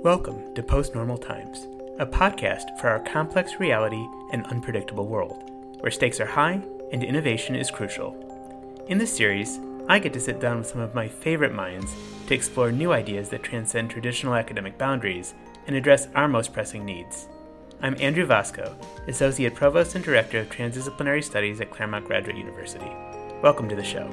Welcome to Post-Normal Times, a podcast for our complex reality and unpredictable world, where stakes are high and innovation is crucial. In this series, I get to sit down with some of my favorite minds to explore new ideas that transcend traditional academic boundaries and address our most pressing needs. I'm Andrew Vosko, Associate Provost and Director of Transdisciplinary Studies at Claremont Graduate University. Welcome to the show.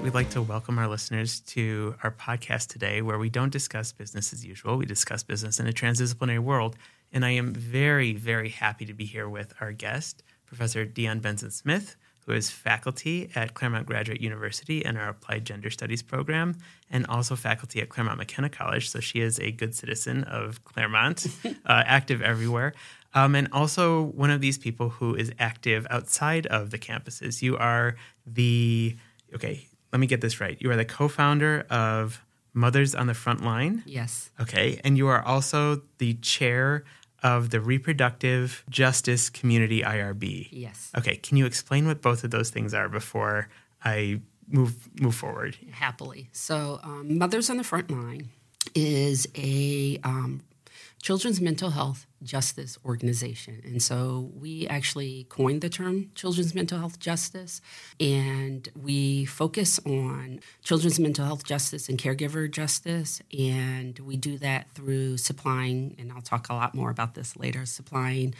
We'd like to welcome our listeners to our podcast today, where we don't discuss business as usual. We discuss business in a transdisciplinary world. And I am very, very happy to be here with our guest, Professor Dionne Bensonsmith, who is faculty at Claremont Graduate University in our Applied Gender Studies program, and also faculty at Claremont McKenna College. So she is a good citizen of Claremont, active everywhere. And also one of these people who is active outside of the campuses. You are the, let me get this right. You are the co-founder of Mothers on the Frontline. Yes. Okay. And you are also the chair of the Reproductive Justice Community IRB. Yes. Okay. Can you explain what both of those things are before I move forward? Happily. So Mothers on the Frontline is a children's mental health justice organization. And so we actually coined the term children's mental health justice, and we focus on children's mental health justice and caregiver justice. And we do that through supplying, and I'll talk a lot more about this later, supplying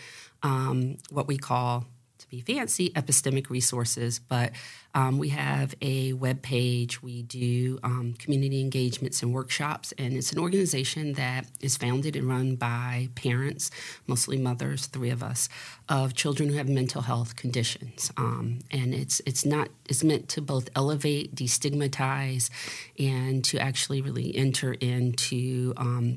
what we call, to be fancy, epistemic resources. But we have a web page. We do community engagements and workshops, and it's an organization that is founded and run by parents, mostly mothers, three of us, of children who have mental health conditions. And it's meant to both elevate, destigmatize, and to actually really enter into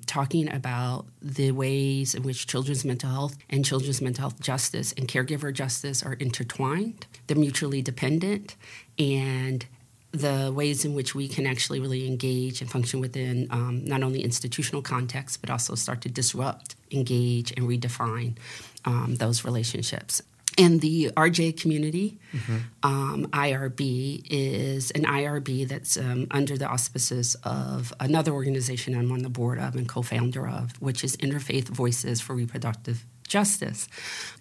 talking about the ways in which children's mental health and children's mental health justice and caregiver justice are intertwined. They're mutually dependent, and the ways in which we can actually really engage and function within not only institutional context, but also start to disrupt, engage, and redefine those relationships. And the RJ community, IRB, is an IRB that's under the auspices of another organization I'm on the board of and co-founder of, which is Interfaith Voices for Reproductive Justice.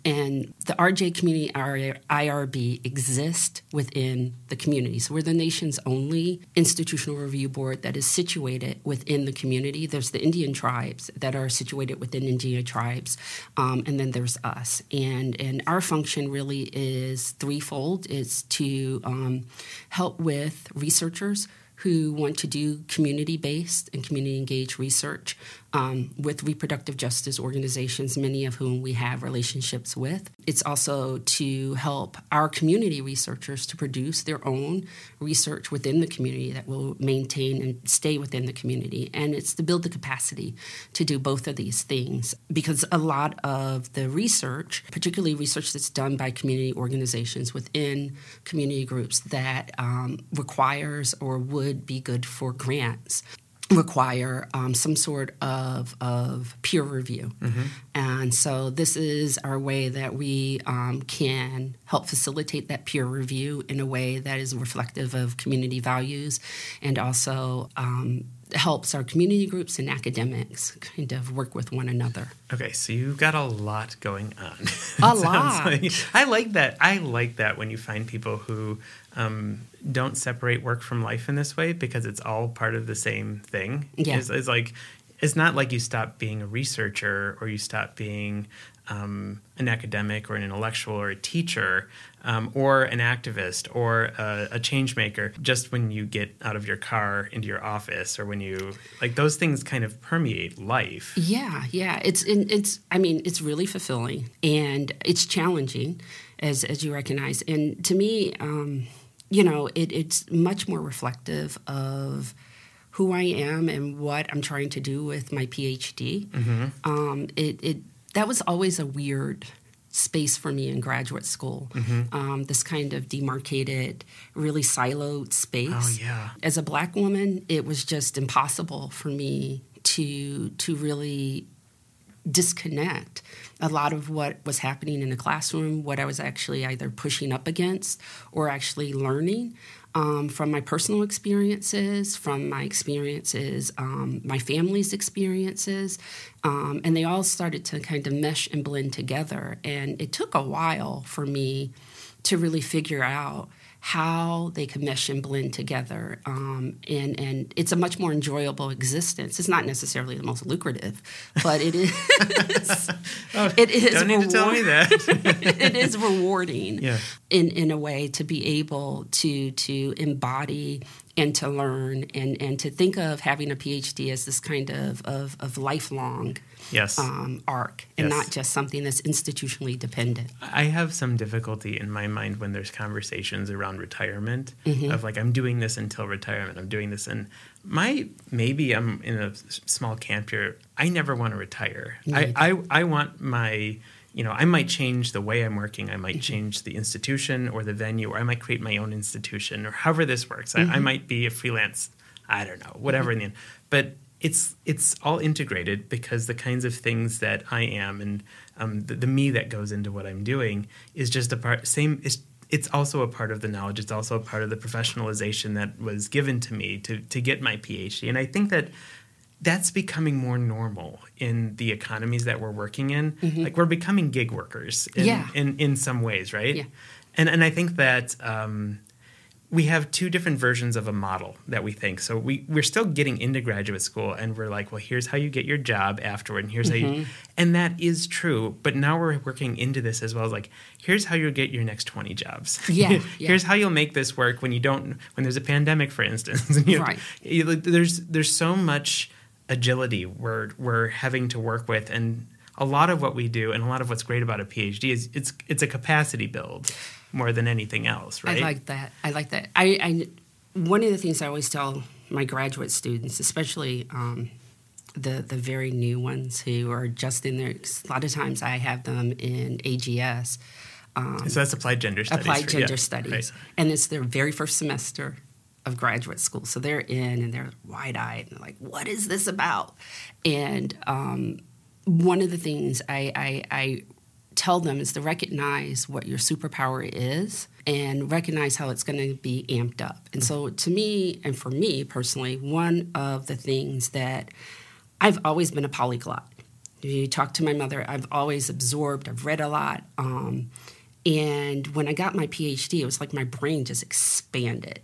And the RJ community, IRB, exists within the community. So we're the nation's only institutional review board that is situated within the community. There's the Indian tribes that are situated within Indian tribes, and then there's us. And our function really is threefold. It's to help with researchers who want to do community-based and community-engaged research with reproductive justice organizations, many of whom we have relationships with. It's also to help our community researchers to produce their own research within the community that will maintain and stay within the community. And it's to build the capacity to do both of these things, because a lot of the research, particularly research that's done by community organizations within community groups that requires or would be good for grants, require some sort of peer review. Mm-hmm. And so this is our way that we can help facilitate that peer review in a way that is reflective of community values, and also helps our community groups and academics kind of work with one another. Okay, so you've got a lot going on. A lot. I like that. I like that when you find people who don't separate work from life in this way, because it's all part of the same thing. Yeah. It's like, it's not like you stop being a researcher or you stop being an academic or an intellectual or a teacher or an activist or a change maker just when you get out of your car into your office, or when you, like, those things kind of permeate life. Yeah. It's really fulfilling, and it's challenging, as you recognize. And to me, it's much more reflective of who I am and what I'm trying to do with my PhD. Mm-hmm. That was always a weird space for me in graduate school, mm-hmm. This kind of demarcated, really siloed space. Oh, yeah. As a Black woman, it was just impossible for me to really disconnect a lot of what was happening in the classroom, what I was actually either pushing up against or actually learning from my personal experiences, from my experiences, my family's experiences, and they all started to kind of mesh and blend together. And it took a while for me to really figure out how they can mesh and blend together. And it's a much more enjoyable existence. It's not necessarily the most lucrative, but it is it is don't need to tell me that. It is rewarding in a way to be able to embody and to learn and to think of having a PhD as this kind of lifelong arc and not just something that's institutionally dependent. I have some difficulty in my mind when there's conversations around retirement of like, I'm doing this until retirement. I'm doing this. And maybe I'm in a small camp here. I never want to retire. I want my... You know, I might change the way I'm working. I might change the institution or the venue, or I might create my own institution, or however this works. I might be a freelance, I don't know, whatever in the end. But it's all integrated because the kinds of things that I am and the me that goes into what I'm doing is just a part. Same. It's also a part of the knowledge. It's also a part of the professionalization that was given to me to get my PhD. And I think that that's becoming more normal in the economies that we're working in. Like we're becoming gig workers in some ways, right? And I think that we have two different versions of a model that we think. So we're still getting into graduate school and we're like, well, here's how you get your job afterward and here's how you – and that is true. But now we're working into this as well as like, here's how you'll get your next 20 jobs. Here's how you'll make this work when you don't – when there's a pandemic, for instance. And there's so much – agility we're having to work with, and a lot of what we do and a lot of what's great about a PhD is it's a capacity build more than anything else, right? I like that. One of the things I always tell my graduate students, especially the very new ones who are just in their, a lot of times I have them in AGS. So that's Applied Gender Studies. Right. And it's their very first semester of graduate school. So they're in and they're wide-eyed and they're like, what is this about? And one of the things I tell them is to recognize what your superpower is and recognize how it's going to be amped up. And so to me, and for me personally, one of the things that I've always been a polyglot. If you talk to my mother, I've always absorbed, I've read a lot. And when I got my PhD, it was like my brain just expanded.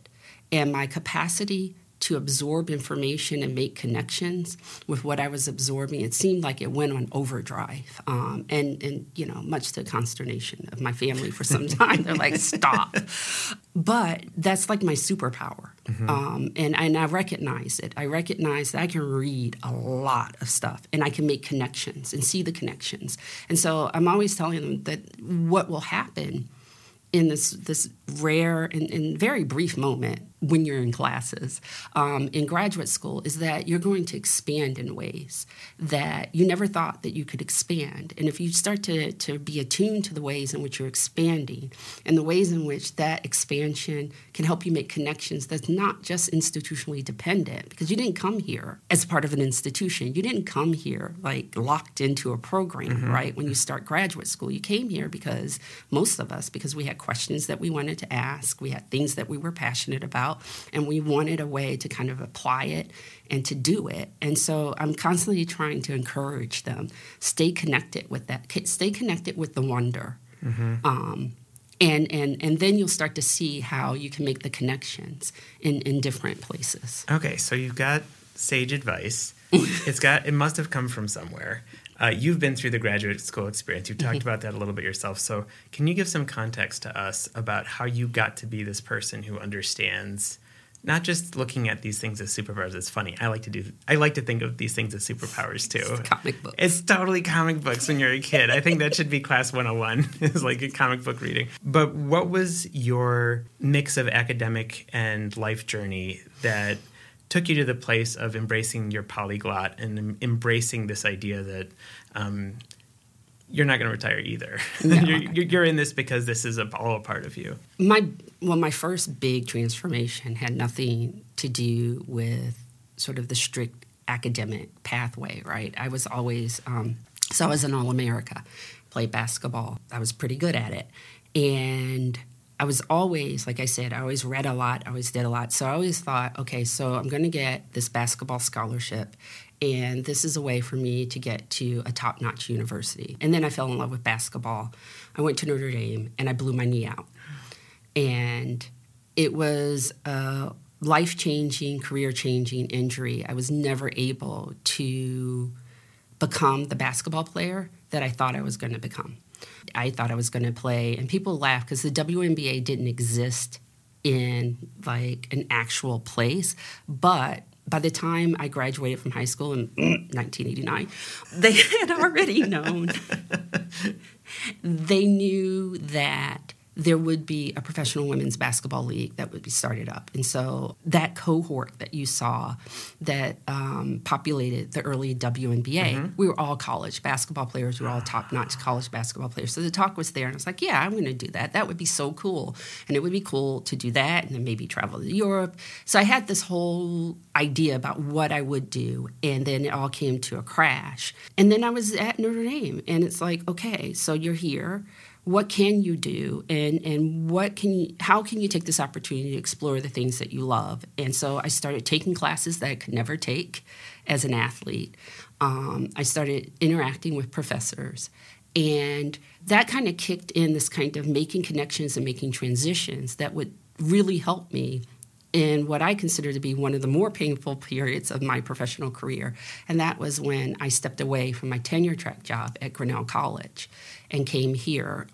And my capacity to absorb information and make connections with what I was absorbing, it seemed like it went on overdrive. And you know, much to the consternation of my family for some time, they're like, stop. But that's like my superpower. And I recognize it. I recognize that I can read a lot of stuff and I can make connections and see the connections. And so I'm always telling them that what will happen in this rare and very brief moment when you're in classes in graduate school is that you're going to expand in ways that you never thought that you could expand. And if you start to be attuned to the ways in which you're expanding and the ways in which that expansion can help you make connections that's not just institutionally dependent, because you didn't come here as part of an institution. You didn't come here like locked into a program, right? When you start graduate school, you came here because most of us, because we had questions that we wanted to ask, we had things that we were passionate about, and we wanted a way to kind of apply it and to do it. And so I'm constantly trying to encourage them, stay connected with that, stay connected with the wonder. And then you'll start to see how you can make the connections in different places. Okay, so you've got sage advice. It must have come from somewhere. You've been through the graduate school experience. You've talked about that a little bit yourself. So can you give some context to us about how you got to be this person who understands not just looking at these things as superpowers? It's funny. I like to think of these things as superpowers, too. It's comic books. It's totally comic books when you're a kid. I think that should be class 101. It's like a comic book reading. But what was your mix of academic and life journey that took you to the place of embracing your polyglot and embracing this idea that you're not going to retire either? No. You're in this because this is all a part of you. My first big transformation had nothing to do with sort of the strict academic pathway, right? I was always So I was an All-America, played basketball. I was pretty good at it. And I was always, like I said, I always read a lot. I always did a lot. So I always thought, okay, so I'm going to get this basketball scholarship, and this is a way for me to get to a top-notch university. And then I fell in love with basketball. I went to Notre Dame, and I blew my knee out. And it was a life-changing, career-changing injury. I was never able to become the basketball player that I thought I was going to become. I thought I was going to play, and people laugh because the WNBA didn't exist in like an actual place, but by the time I graduated from high school in 1989, they had already known. They knew that there would be a professional women's basketball league that would be started up. And so that cohort that you saw that populated the early WNBA, we were all college basketball players. We were all top-notch college basketball players. So the talk was there, and I was like, yeah, I'm going to do that. That would be so cool. And it would be cool to do that and then maybe travel to Europe. So I had this whole idea about what I would do, and then it all came to a crash. And then I was at Notre Dame, and it's like, okay, so you're here. What can you do, and what can you, how can you take this opportunity to explore the things that you love? And so I started taking classes that I could never take as an athlete. I started interacting with professors. And that kind of kicked in this kind of making connections and making transitions that would really help me in what I consider to be one of the more painful periods of my professional career. And that was when I stepped away from my tenure-track job at Grinnell College and came here.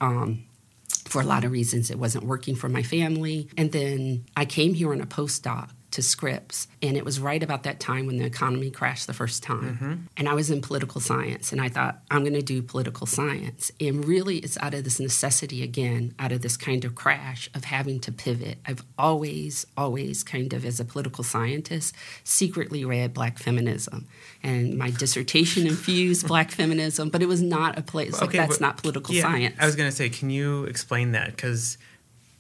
For a lot of reasons, it wasn't working for my family. And then I came here on a postdoc to Scripps, and it was right about that time when the economy crashed the first time. And I was in political science, and I thought, I'm going to do political science. And really, it's out of this necessity, again, out of this kind of crash of having to pivot. I've always kind of, as a political scientist, secretly read Black feminism. And my dissertation infused Black feminism, but it was not a place, well, okay, like, that's not political science. I was going to say, can you explain that? Because,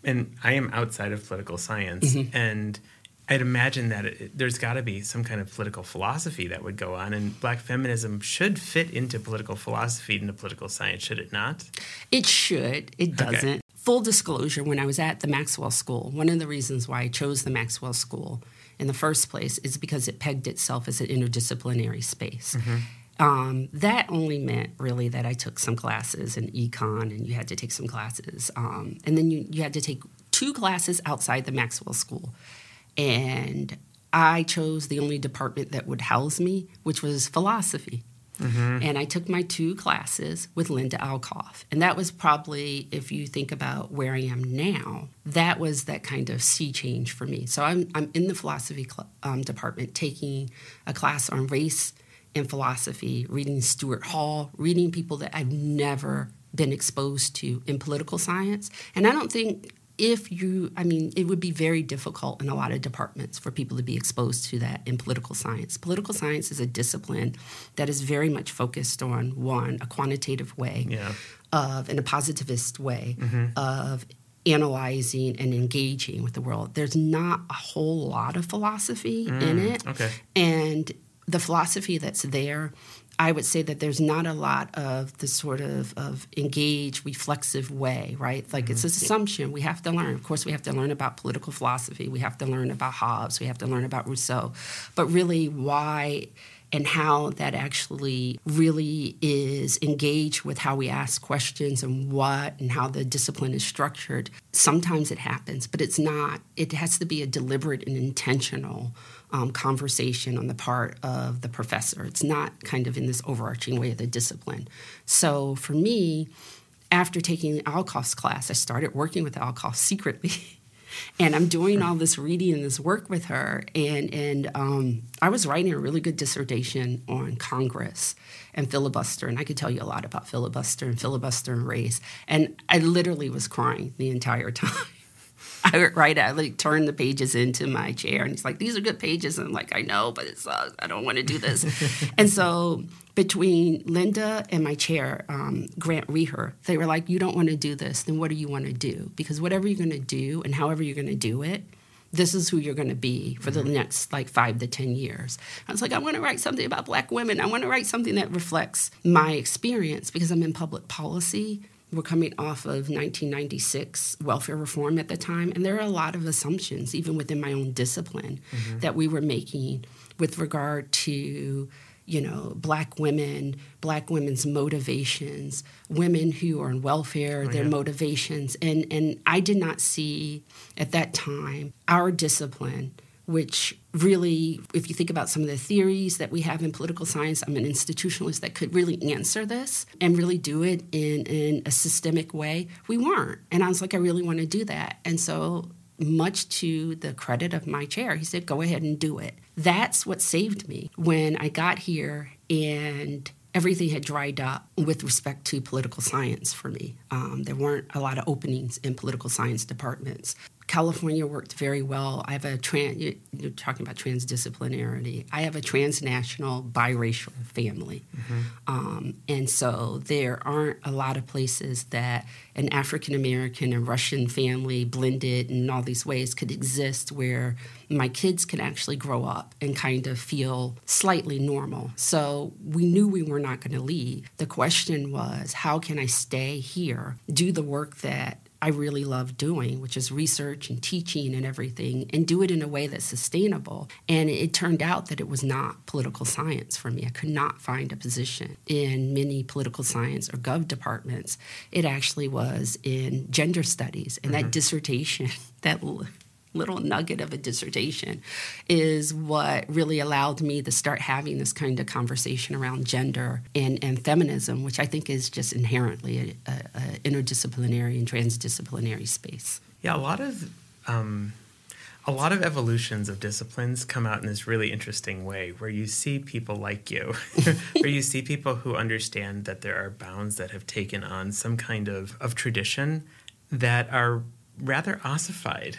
and I am outside of political science, and I'd imagine that there's got to be some kind of political philosophy that would go on, and Black feminism should fit into political philosophy, into political science, should it not? It should. It doesn't. Okay. Full disclosure, when I was at the Maxwell School, one of the reasons why I chose the Maxwell School in the first place is because it pegged itself as an interdisciplinary space. That only meant, really, that I took some classes in econ, and you had to take some classes. And then you had to take two classes outside the Maxwell School. And I chose the only department that would house me, which was philosophy. And I took my two classes with Linda Alcoff. And that was probably, if you think about where I am now, that was that kind of sea change for me. So I'm in the philosophy department taking a class on race and philosophy, reading Stuart Hall, reading people that I've never been exposed to in political science. And I don't think... it would be very difficult in a lot of departments for people to be exposed to that in political science. Political science is a discipline that is very much focused on, one, a quantitative way of, and a positivist way of analyzing and engaging with the world. There's not a whole lot of philosophy in it. And the philosophy that's there, I would say that there's not a lot of the sort of engaged, reflexive way, right? Like, it's an assumption. We have to learn. Of course, we have to learn about political philosophy. We have to learn about Hobbes. We have to learn about Rousseau. But really, why and how that actually really is engaged with how we ask questions and what and how the discipline is structured, sometimes it happens, but it's not. It has to be a deliberate and intentional conversation on the part of the professor. It's not kind of in this overarching way of the discipline. So for me, after taking Alcoff's class, I started working with Alcoff secretly. And I'm doing all this reading and this work with her. And I was writing a really good dissertation on Congress and filibuster. And I could tell you a lot about filibuster and race. And I literally was crying the entire time. I would write it. I like turn the pages into my chair, and he's like, "These are good pages," and I'm like, "I know, but it sucks. I don't want to do this." And so between Linda and my chair, Grant Reher, they were like, "You don't want to do this? Then what do you want to do? Because whatever you're going to do and however you're going to do it, this is who you're going to be for the next 5 to 10 years. I was like, I want to write something about Black women. I want to write something that reflects my experience because I'm in public policy. We're coming off of 1996 welfare reform at the time, and there are a lot of assumptions, even within my own discipline, that we were making with regard to, you know, Black women, Black women's motivations, women who are in welfare, their motivations. And I did not see at that time our discipline, which really, if you think about some of the theories that we have in political science, I'm an institutionalist, that could really answer this and really do it in a systemic way. We weren't. And I was like, I really want to do that. And so much to the credit of my chair, he said, go ahead and do it. That's what saved me when I got here and everything had dried up with respect to political science for me. There weren't a lot of openings in political science departments. California worked very well. I have a you're talking about transdisciplinarity. I have a transnational biracial family. And so there aren't a lot of places that an African-American and Russian family blended in all these ways could exist where my kids can actually grow up and kind of feel slightly normal. So we knew we were not going to leave. The question was, how can I stay here, do the work that I really love doing, which is research and teaching and everything, and do it in a way that's sustainable. And it turned out that it was not political science for me. I could not find a position in many political science or gov departments. It actually was in gender studies. And that dissertation, that little nugget of a dissertation, is what really allowed me to start having this kind of conversation around gender and feminism, which I think is just inherently an interdisciplinary and transdisciplinary space. Yeah, a lot of evolutions of disciplines come out in this really interesting way where you see people like you, where you see people who understand that there are bounds that have taken on some kind of tradition that are rather ossified.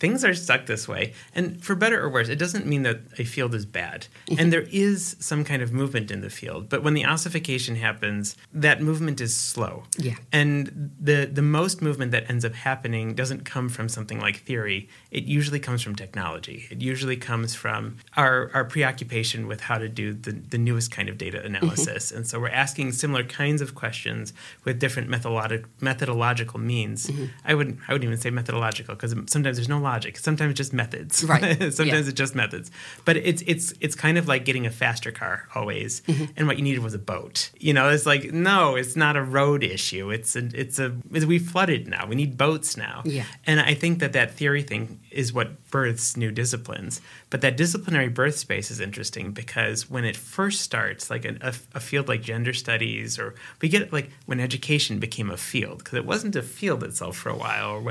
Things are stuck this way. And for better or worse, it doesn't mean that a field is bad. And there is some kind of movement in the field. But when the ossification happens, that movement is slow. Yeah. And the most movement that ends up happening doesn't come from something like theory. It usually comes from technology. It usually comes from our preoccupation with how to do the newest kind of data analysis. And so we're asking similar kinds of questions with different methodological means. I wouldn't even say methodological, because sometimes there's no logic. Sometimes just methods. Right. It's just methods. But it's kind of like getting a faster car always, and what you needed was a boat. You know, it's like, no, it's not a road issue. We flooded now. We need boats now. Yeah. And I think that theory thing is what births new disciplines. But that disciplinary birth space is interesting because when it first starts, like a field like gender studies, or we get like when education became a field, because it wasn't a field itself for a while, or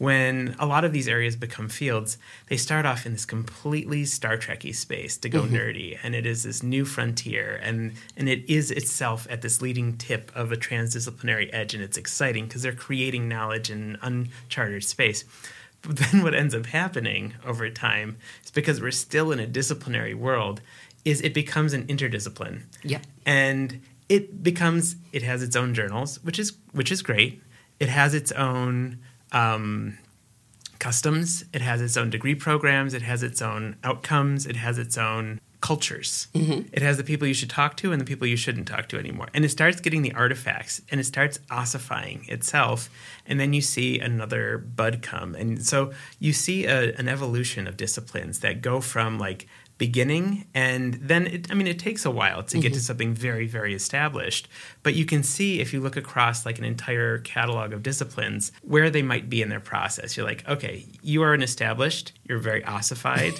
when a lot of these areas become fields, they start off in this completely Star Trek-y space to go nerdy, and it is this new frontier, and it is itself at this leading tip of a transdisciplinary edge, and it's exciting because they're creating knowledge in uncharted space. But then what ends up happening over time is, because we're still in a disciplinary world, is it becomes an interdiscipline. Yeah. And it has its own journals, which is great. It has its own customs. It has its own degree programs. It has its own outcomes. It has its own cultures. It has the people you should talk to and the people you shouldn't talk to anymore. And it starts getting the artifacts, and it starts ossifying itself. And then you see another bud come. And so you see an evolution of disciplines that go from beginning, and then it takes a while to get to something very, very established. But you can see, if you look across an entire catalog of disciplines, where they might be in their process. You're like, okay, you are an established, you're very ossified.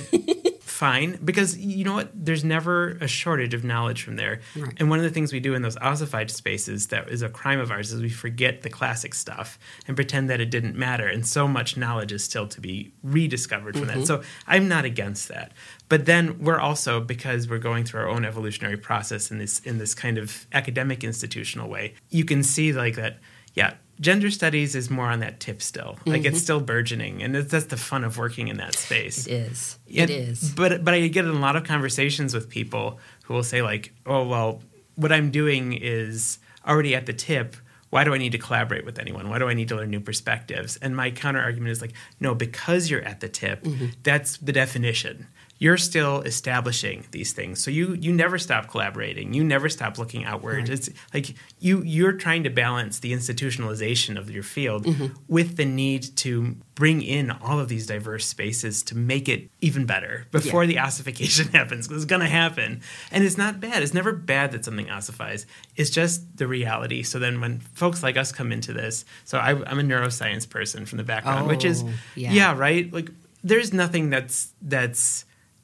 Fine, because you know what? There's never a shortage of knowledge from there. Right. And one of the things we do in those ossified spaces that is a crime of ours is we forget the classic stuff and pretend that it didn't matter. And so much knowledge is still to be rediscovered from that. So I'm not against that. But then we're also, because we're going through our own evolutionary process in this kind of academic institutional way, you can see that, yeah, gender studies is more on that tip still. It's still burgeoning, and that's the fun of working in that space. It is. But I get in a lot of conversations with people who will say, oh, well, what I'm doing is already at the tip, why do I need to collaborate with anyone? Why do I need to learn new perspectives? And my counter argument is like, no, because you're at the tip, that's the definition. You're still establishing these things. So you never stop collaborating. You never stop looking outward. Right. It's like you're trying to balance the institutionalization of your field with the need to bring in all of these diverse spaces to make it even better before the ossification happens, because it's going to happen. And it's not bad. It's never bad that something ossifies. It's just the reality. So then when folks like us come into this, so I'm a neuroscience person from the background, which is, right? Like there's nothing that's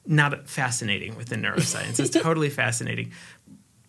not fascinating within neuroscience. It's totally fascinating.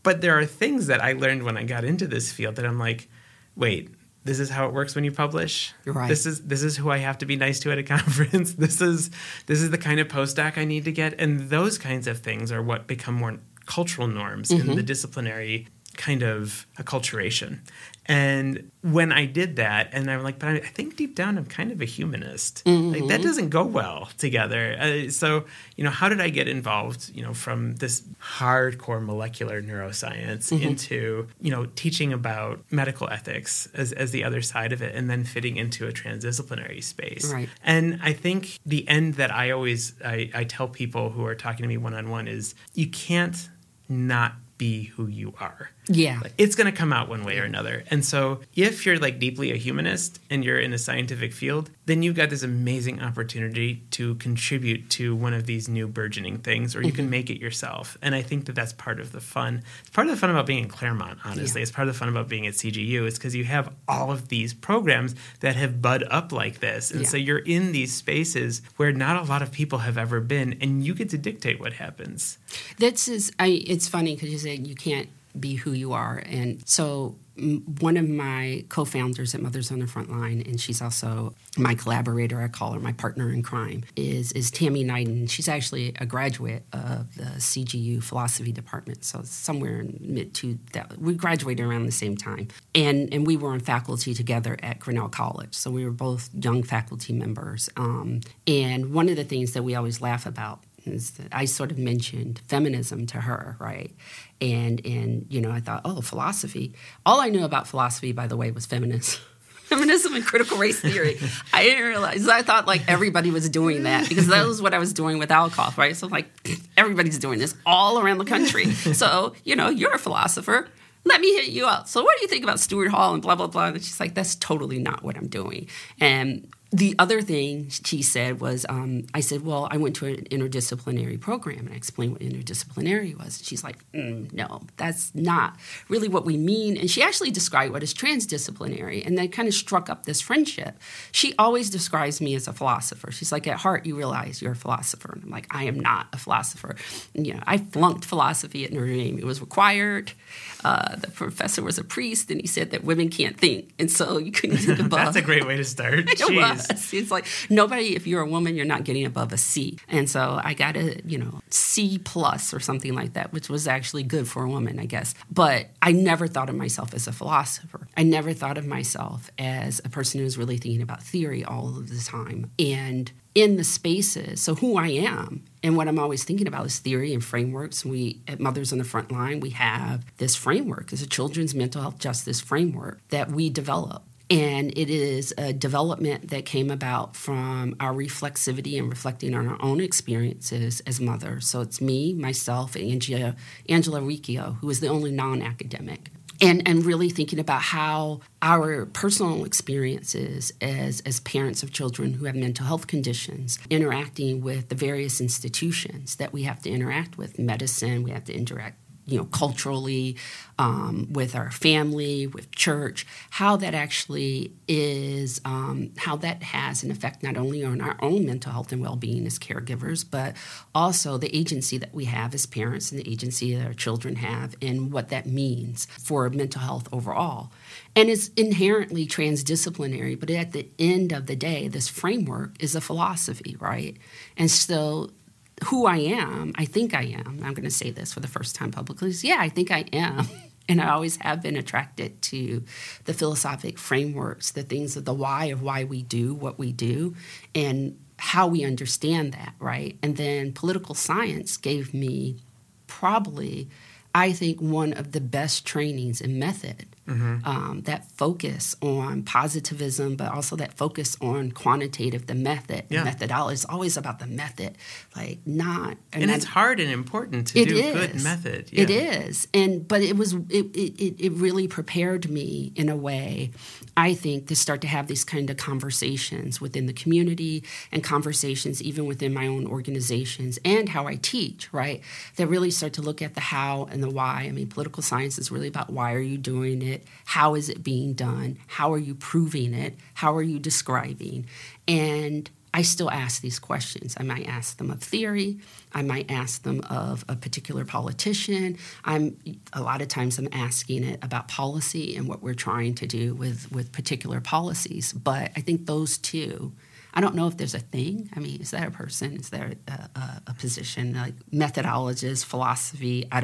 But there are things that I learned when I got into this field that I'm like, wait, this is how it works when you publish? Right. This is who I have to be nice to at a conference. This is the kind of postdoc I need to get. And those kinds of things are what become more cultural norms in the disciplinary kind of acculturation. And when I did that, and I'm like, but I think deep down I'm kind of a humanist. Like that doesn't go well together. So, how did I get involved, from this hardcore molecular neuroscience into, teaching about medical ethics as the other side of it, and then fitting into a transdisciplinary space. Right. And I think the end that I always, I tell people who are talking to me one-on-one is you can't not be who you are. Yeah. It's going to come out one way or another. And so if you're like deeply a humanist and you're in a scientific field, then you've got this amazing opportunity to contribute to one of these new burgeoning things, or you can make it yourself. And I think that's part of the fun. It's part of the fun about being in Claremont, honestly. Yeah. It's part of the fun about being at CGU is because you have all of these programs that have bud up like this. And so you're in these spaces where not a lot of people have ever been, and you get to dictate what happens. It's funny because you said you can't be who you are. And so one of my co-founders at Mothers on the Frontline, and she's also my collaborator, I call her my partner in crime, is Tammy Knighton. She's actually a graduate of the CGU philosophy department, so somewhere in mid-2000s. We graduated around the same time. And we were on faculty together at Grinnell College, so we were both young faculty members. And one of the things that we always laugh about is that I sort of mentioned feminism to her, right? And I thought, philosophy. All I knew about philosophy, by the way, was feminism and critical race theory. I didn't realize. I thought like everybody was doing that because that was what I was doing with Alcoff, right? So like everybody's doing this all around the country. So, you're a philosopher. Let me hit you out. So what do you think about Stuart Hall and blah, blah, blah? And she's like, that's totally not what I'm doing. And the other thing she said was, I said, well, I went to an interdisciplinary program, and I explained what interdisciplinary was. She's like, no, that's not really what we mean. And she actually described what is transdisciplinary, and that kind of struck up this friendship. She always describes me as a philosopher. She's like, at heart, you realize you're a philosopher. And I'm like, I am not a philosopher. And, I flunked philosophy at Notre Dame. It was required. The professor was a priest, and he said that women can't think. And so you couldn't think above. That's a great way to start. It's like nobody, if you're a woman, you're not getting above a C. And so I got a, C+ or something like that, which was actually good for a woman, I guess. But I never thought of myself as a philosopher. I never thought of myself as a person who's really thinking about theory all of the time. And in the spaces, so who I am and what I'm always thinking about is theory and frameworks. We at Mothers on the Frontline, we have this framework. It's a children's mental health justice framework that we develop. And it is a development that came about from our reflexivity and reflecting on our own experiences as mothers. So it's me, myself, and Angela Riccio, who is the only non-academic. And really thinking about how our personal experiences as parents of children who have mental health conditions, interacting with the various institutions that we have to interact with, medicine, we have to interact culturally, with our family, with church, how that actually is, how that has an effect not only on our own mental health and well-being as caregivers, but also the agency that we have as parents and the agency that our children have and what that means for mental health overall. And it's inherently transdisciplinary, but at the end of the day, this framework is a philosophy, right? And so who I am, I think I am. I'm going to say this for the first time publicly. I think I am. And I always have been attracted to the philosophic frameworks, the things of the why of why we do what we do and how we understand that, right? And then political science gave me probably, I think, one of the best trainings and method mm-hmm. That focus on positivism, but also that focus on quantitative, the method, yeah. the methodology. It's always about the method, like not. And it's hard and important to do good method. Yeah. It is, but it really prepared me in a way, I think, to start to have these kind of conversations within the community and conversations even within my own organizations and how I teach, right? That really start to look at the how and the why. I mean, political science is really about why are you doing it? How is it being done? How are you proving it? How are you describing? And I still ask these questions. I might ask them of theory. I might ask them of a particular politician. A lot of times I'm asking it about policy and what we're trying to do with particular policies. But I think those two, I don't know if there's a thing. I mean, is that a person? Is there a position? Like methodologist, philosophy? I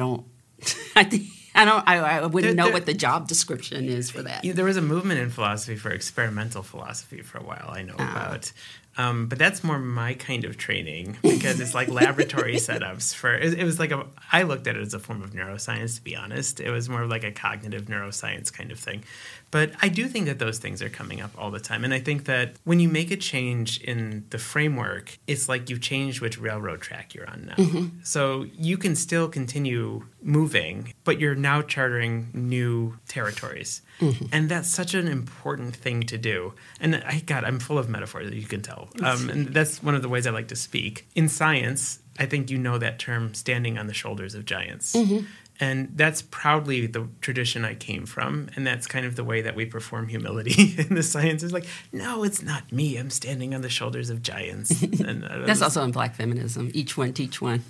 wouldn't know what the job description is for that. There was a movement in philosophy for experimental philosophy for a while, I know about. But that's more my kind of training because it's like laboratory setups for. It was like I looked at it as a form of neuroscience, to be honest. It was more like a cognitive neuroscience kind of thing. But I do think that those things are coming up all the time. And I think that when you make a change in the framework, it's like you've changed which railroad track you're on now. Mm-hmm. So you can still continue moving, but you're now charting new territories. Mm-hmm. And that's such an important thing to do. And I'm full of metaphors, you can tell. And that's one of the ways I like to speak. In science, I think you know that term, standing on the shoulders of giants. Mm-hmm. And that's proudly the tradition I came from. And that's kind of the way that we perform humility in the sciences. Like, no, it's not me. I'm standing on the shoulders of giants. And that's also in Black feminism. Each one, teach one.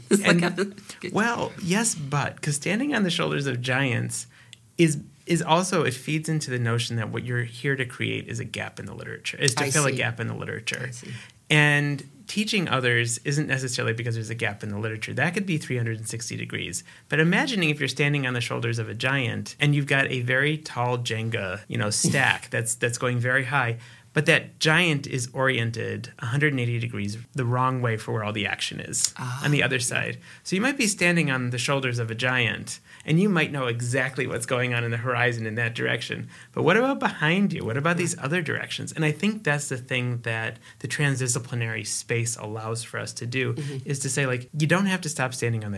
Well, yes, but because standing on the shoulders of giants is also, it feeds into the notion that what you're here to create is a gap in the literature, is to fill a gap in the literature. And teaching others isn't necessarily because there's a gap in the literature. That could be 360 degrees. But imagining if you're standing on the shoulders of a giant and you've got a very tall Jenga, stack that's going very high, but that giant is oriented 180 degrees the wrong way for where all the action is on the other side. So you might be standing on the shoulders of a giant, and you might know exactly what's going on in the horizon in that direction. But what about behind you? What about these other directions? And I think that's the thing that the transdisciplinary space allows for us to do, mm-hmm. is to say, like, you don't have to stop standing on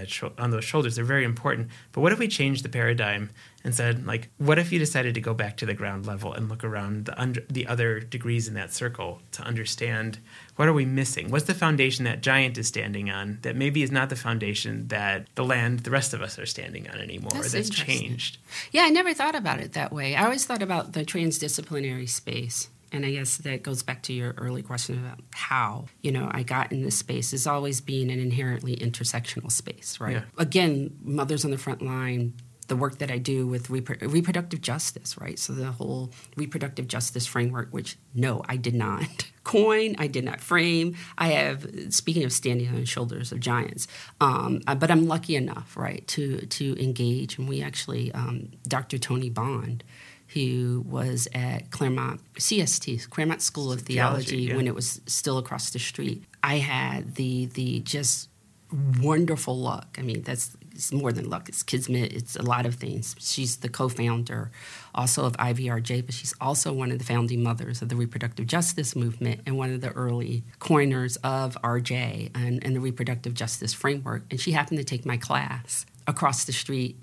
those shoulders. They're very important. But what if we change the paradigm and said, like, what if you decided to go back to the ground level and look around the other degrees in that circle to understand what are we missing? What's the foundation that giant is standing on that maybe is not the foundation that the land the rest of us are standing on anymore, that's changed? Yeah, I never thought about it that way. I always thought about the transdisciplinary space. And I guess that goes back to your early question about how, I got in this space is always being an inherently intersectional space, right? Yeah. Again, Mothers on the Frontline, the work that I do with reproductive justice, right? So the whole reproductive justice framework, which, no, I did not coin, I did not frame. Speaking of standing on the shoulders of giants, but I'm lucky enough, right, to engage. And we actually, Dr. Tony Bond, who was at Claremont School of Theology yeah. when it was still across the street, I had the just wonderful luck. I mean, it's more than luck. It's kismet. It's a lot of things. She's the co-founder also of IVRJ, but she's also one of the founding mothers of the reproductive justice movement and one of the early coiners of RJ and the reproductive justice framework. And she happened to take my class across the street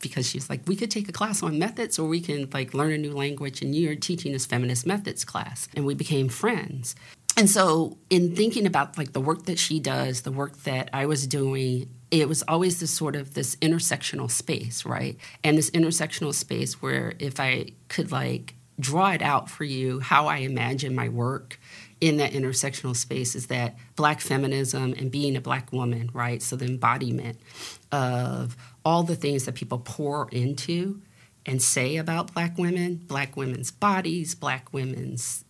because she's like, we could take a class on methods or we can like learn a new language and you're teaching this feminist methods class. And we became friends. And so in thinking about like the work that she does, the work that I was doing, it was always this intersectional space, right? And this intersectional space where if I could like draw it out for you, how I imagine my work in that intersectional space is that Black feminism and being a Black woman, right? So the embodiment of all the things that people pour into and say about Black women, Black women's bodies, Black women's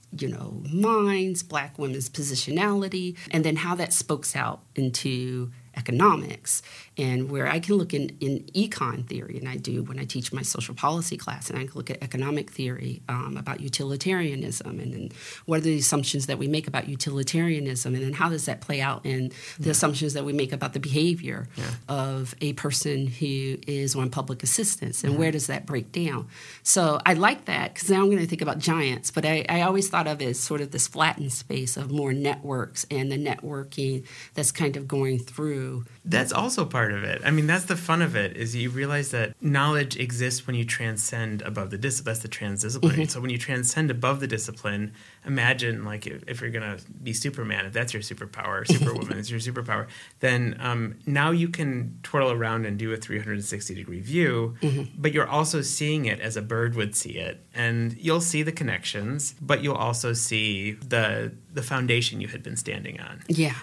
minds, Black women's positionality, and then how that spokes out into economics and where I can look in econ theory, and I do when I teach my social policy class, and I can look at economic theory about utilitarianism and then what are the assumptions that we make about utilitarianism and then how does that play out in the assumptions that we make about the behavior of a person who is on public assistance and where does that break down. So I like that because now I'm going to think about giants, but I always thought of it as sort of this flattened space of more networks and the networking that's kind of going through. That's also part of it. I mean, that's the fun of it, is you realize that knowledge exists when you transcend above the discipline. That's the transdiscipline. Mm-hmm. So when you transcend above the discipline, imagine like if you're going to be Superman, if that's your superpower, Superwoman is your superpower, then now you can twirl around and do a 360-degree view, but you're also seeing it as a bird would see it. And you'll see the connections, but you'll also see the foundation you had been standing on. Yeah.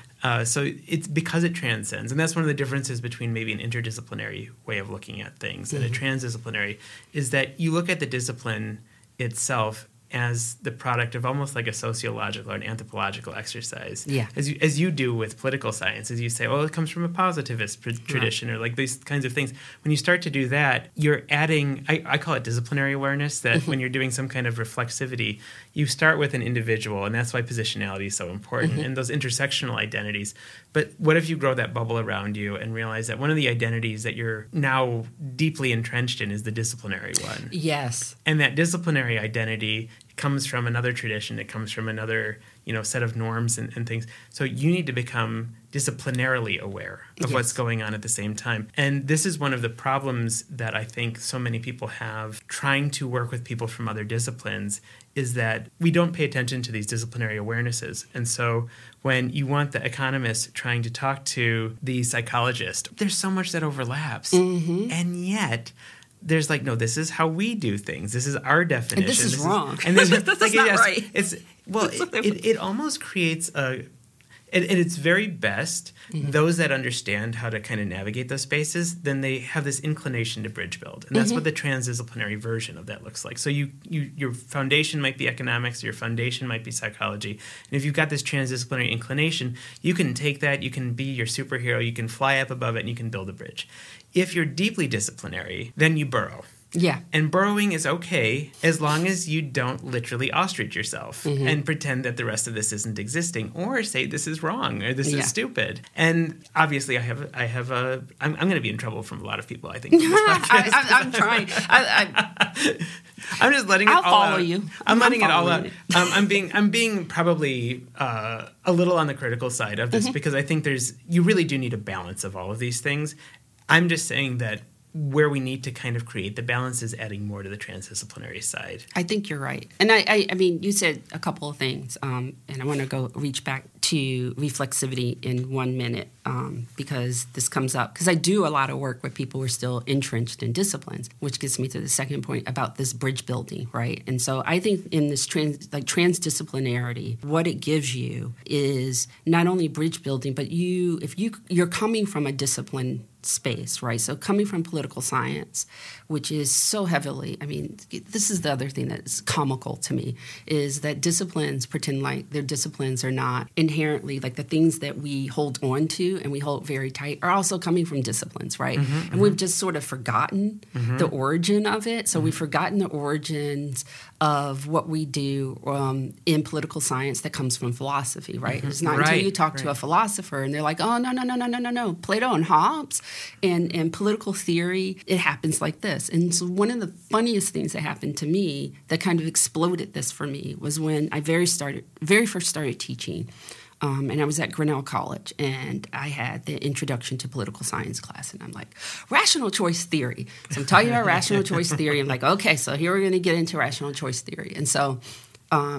So it's because it transcends. And that's one of the differences between maybe an interdisciplinary way of looking at things and a transdisciplinary, is that you look at the discipline itself as the product of almost like a sociological or an anthropological exercise. Yeah. As you do with political science, as you say, well, it comes from a positivist tradition or like these kinds of things. When you start to do that, you're adding, I call it disciplinary awareness, that when you're doing some kind of reflexivity, you start with an individual, and that's why positionality is so important and those intersectional identities. But what if you grow that bubble around you and realize that one of the identities that you're now deeply entrenched in is the disciplinary one? Yes. And that disciplinary identity comes from another tradition. It comes from another, set of norms and things. So you need to become disciplinarily aware of what's going on at the same time. And this is one of the problems that I think so many people have trying to work with people from other disciplines, is that we don't pay attention to these disciplinary awarenesses. And so when you want the economist trying to talk to the psychologist, there's so much that overlaps. And yet there's like, no, this is how we do things. This is our definition. And this is wrong. And this is like, not right. It almost creates at its very best, those that understand how to kind of navigate those spaces, then they have this inclination to bridge build. And that's what the transdisciplinary version of that looks like. So your foundation might be economics, your foundation might be psychology. And if you've got this transdisciplinary inclination, you can take that, you can be your superhero, you can fly up above it, and you can build a bridge. If you're deeply disciplinary, then you burrow. Yeah. And burrowing is okay as long as you don't literally ostrich yourself and pretend that the rest of this isn't existing, or say this is wrong or this is stupid. And obviously I'm going to be in trouble from a lot of people, I think. I'm trying. I'm just letting it all out. I'll follow you. I'm letting it all out. I'm being probably a little on the critical side of this because I think you really do need a balance of all of these things. I'm just saying that where we need to kind of create the balance is adding more to the transdisciplinary side. I think you're right. And I mean, you said a couple of things, and I want to go reach back to reflexivity in 1 minute because this comes up. Because I do a lot of work where people are still entrenched in disciplines, which gets me to the second point about this bridge building, right? And so I think in this transdisciplinarity, what it gives you is not only bridge building, but if you're coming from a discipline space, right? So coming from political science, which is so heavily, I mean, this is the other thing that's comical to me, is that disciplines pretend like their disciplines are not inherently, like the things that we hold on to and we hold very tight are also coming from disciplines, right? And we've just sort of forgotten the origin of it. So we've forgotten the origins of what we do in political science that comes from philosophy, right? It's not until you talk to a philosopher and they're like, oh, no, Plato and Hobbes and political theory, it happens like this. And so one of the funniest things that happened to me that kind of exploded this for me was when I very first started teaching. And I was at Grinnell College, and I had the introduction to political science class. And I'm like, rational choice theory. So I'm talking about rational choice theory. I'm like, okay, so here we're going to get into rational choice theory. And so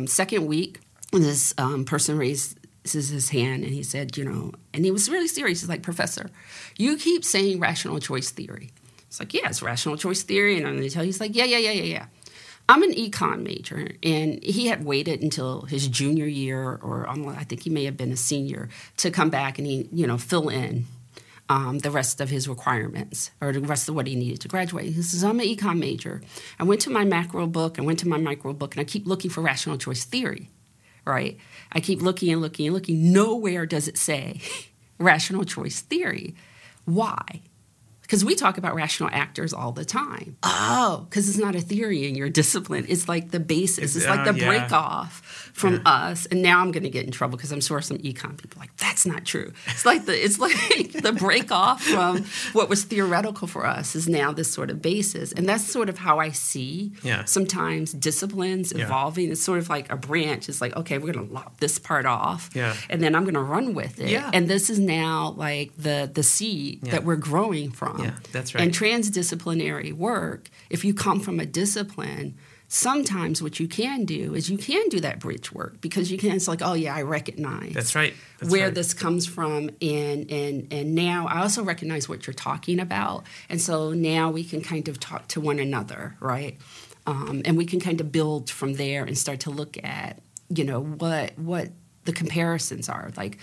second week, this person raised his hand, and he said, and he was really serious. He's like, Professor, you keep saying rational choice theory. It's like, yeah, it's rational choice theory. And I'm going to tell you, he's like, yeah. I'm an econ major, and he had waited until his junior year, or I think he may have been a senior, to come back and he fill in the rest of his requirements or the rest of what he needed to graduate. He says, I'm an econ major. I went to my macro book, I went to my micro book, and I keep looking for rational choice theory, right? I keep looking and looking and looking. Nowhere does it say rational choice theory. Why? Because we talk about rational actors all the time. Oh, because it's not a theory in your discipline. It's like the basis. It's like the break off from us. And now I'm going to get in trouble because I'm sure some econ people are like, that's not true. It's like the break off from what was theoretical for us is now this sort of basis. And that's sort of how I see sometimes disciplines evolving. It's sort of like a branch. It's like, okay, we're going to lop this part off. Yeah. And then I'm going to run with it. Yeah. And this is now like the seed that we're growing from. Yeah, that's right. And transdisciplinary work, if you come from a discipline, sometimes what you can do is you can do that bridge work because you can. It's like, oh, yeah, I recognize this comes from. And now I also recognize what you're talking about. And so now we can kind of talk to one another, right? And we can kind of build from there and start to look at, what the comparisons are, like,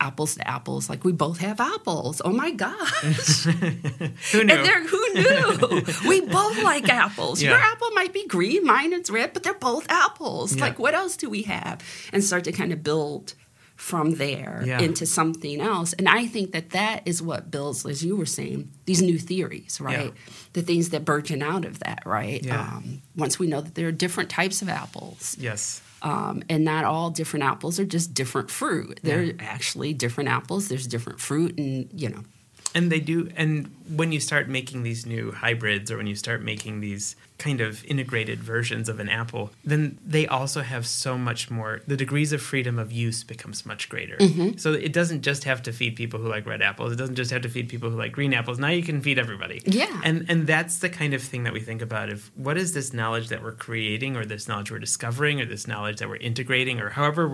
apples to apples. Like, we both have apples. Oh, my gosh. Who knew? Who knew? We both like apples. Yeah. Your apple might be green, mine is red, but they're both apples. Yeah. Like, what else do we have? And start to kind of build from there into something else. And I think that is what builds, as you were saying, these new theories, right? Yeah. The things that burgeon out of that, right? Yeah. Once we know that there are different types of apples. Yes. And not all different apples are just different fruit. They're actually different apples. There's different fruit and. And they do. And when you start making these new hybrids or when you start making these kind of integrated versions of an apple, then they also have so much more. The degrees of freedom of use becomes much greater. Mm-hmm. So it doesn't just have to feed people who like red apples. It doesn't just have to feed people who like green apples. Now you can feed everybody. Yeah. And that's the kind of thing that we think about. If what is this knowledge that we're creating or this knowledge we're discovering or this knowledge that we're integrating or however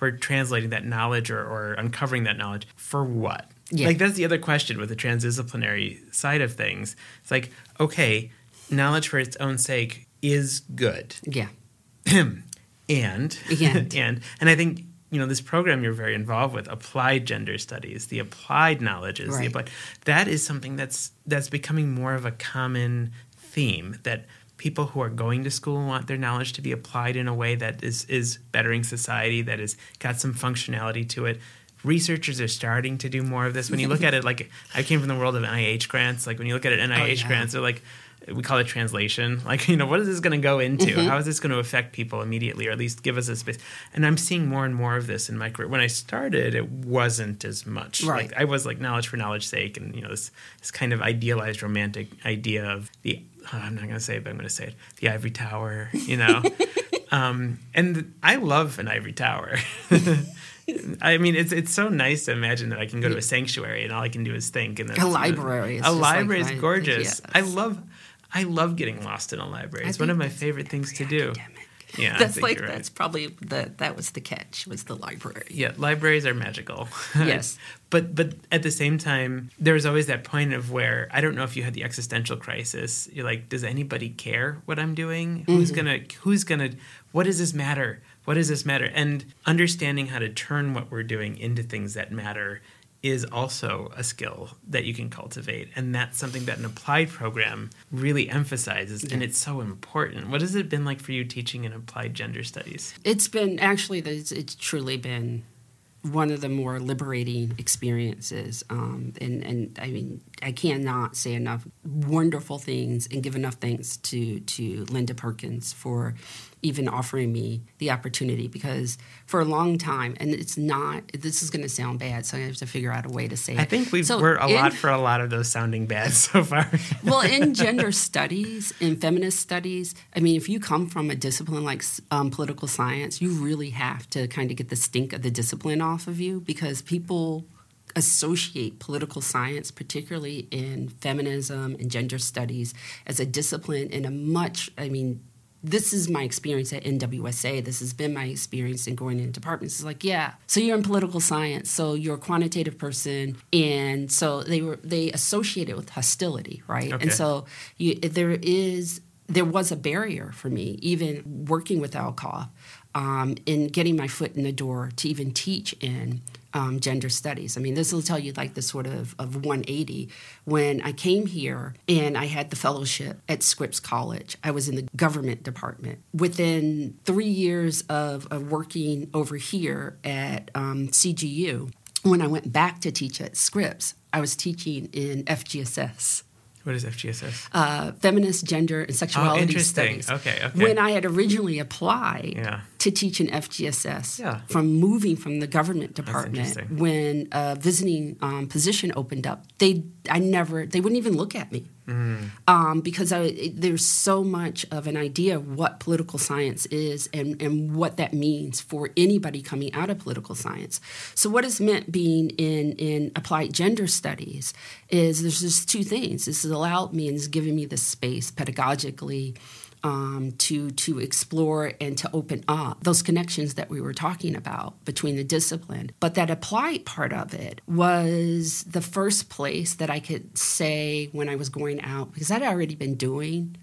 we're translating that knowledge or uncovering that knowledge for what? Yeah. Like, that's the other question with the transdisciplinary side of things. It's like, okay, knowledge for its own sake is good. Yeah. And I think, this program you're very involved with, Applied Gender Studies, the applied knowledge is that is something that's becoming more of a common theme, that people who are going to school want their knowledge to be applied in a way that is bettering society, that has got some functionality to it. Researchers are starting to do more of this. When you look at it, like, I came from the world of NIH grants. Like, when you look at it, NIH grants, they're like, we call it translation. Like, what is this going to go into? Mm-hmm. How is this going to affect people immediately, or at least give us a space? And I'm seeing more and more of this in my career. When I started, it wasn't as much. Right. Like, I was like knowledge for knowledge's sake, and this kind of idealized, romantic idea of the I'm not going to say it, but I'm going to say it. The ivory tower, and I love an ivory tower. I mean, it's so nice to imagine that I can go to a sanctuary and all I can do is think. And a library. A library is gorgeous. Yes. I love getting lost in a library. It's one of my favorite things to do. Academic. Yeah, that's probably that was the catch, was the library. Yeah, libraries are magical. Yes. But at the same time, there's always that point of where, I don't know if you had the existential crisis. You're like, does anybody care what I'm doing? Mm-hmm. Who's gonna what does this matter? What does this matter? And understanding how to turn what we're doing into things that matter is also a skill that you can cultivate. And that's something that an applied program really emphasizes, and it's so important. What has it been like for you teaching in applied gender studies? It's truly been one of the more liberating experiences. And I mean, I cannot say enough wonderful things and give enough thanks to Linda Perkins for even offering me the opportunity, because for a long time, and it's not, this is going to sound bad, so I have to figure out a way to say it. I think we're a lot of those sounding bad so far. Well, in gender studies, in feminist studies, I mean, if you come from a discipline like political science, you really have to kind of get the stink of the discipline off of you, because people associate political science, particularly in feminism and gender studies, as a discipline in a much, this is my experience at NWSA. This has been my experience in going into departments. It's like, so you're in political science, so you're a quantitative person, and so they associate it with hostility, right? Okay. And so there was a barrier for me, even working with Alcoff, in getting my foot in the door to even teach in gender studies. I mean, this will tell you like the sort of 180. When I came here and I had the fellowship at Scripps College, I was in the government department. Within 3 years of working over here at CGU, when I went back to teach at Scripps, I was teaching in FGSS. What is FGSS? Feminist Gender and Sexuality Studies. Okay. When I had originally applied to teach in FGSS, from moving from the government department, when a visiting position opened up, they wouldn't even look at me because there's so much of an idea of what political science is and what that means for anybody coming out of political science. So what has meant being in applied gender studies is there's just two things. This has allowed me and has given me the space pedagogically to explore and to open up those connections that we were talking about between the discipline. But that applied part of it was the first place that I could say when I was going out, because I'd already been doing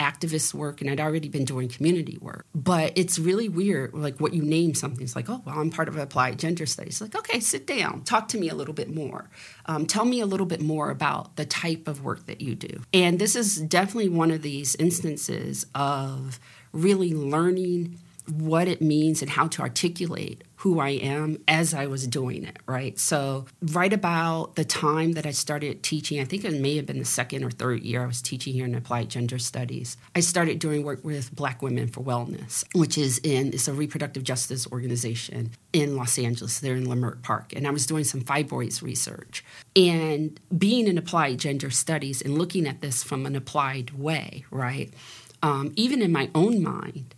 activist work and I'd already been doing community work. But it's really weird, like what you name something. It's like, oh, well, I'm part of applied gender studies. Like, okay, sit down, talk to me a little bit more. Tell me a little bit more about the type of work that you do. And this is definitely one of these instances of really learning what it means and how to articulate who I am as I was doing it, right? So right about the time that I started teaching, I think it may have been the second or third year I was teaching here in Applied Gender Studies, I started doing work with Black Women for Wellness, which is it's a reproductive justice organization in Los Angeles. They're in Leimert Park. And I was doing some fibroids research. And being in Applied Gender Studies and looking at this from an applied way, right, even in my own mind,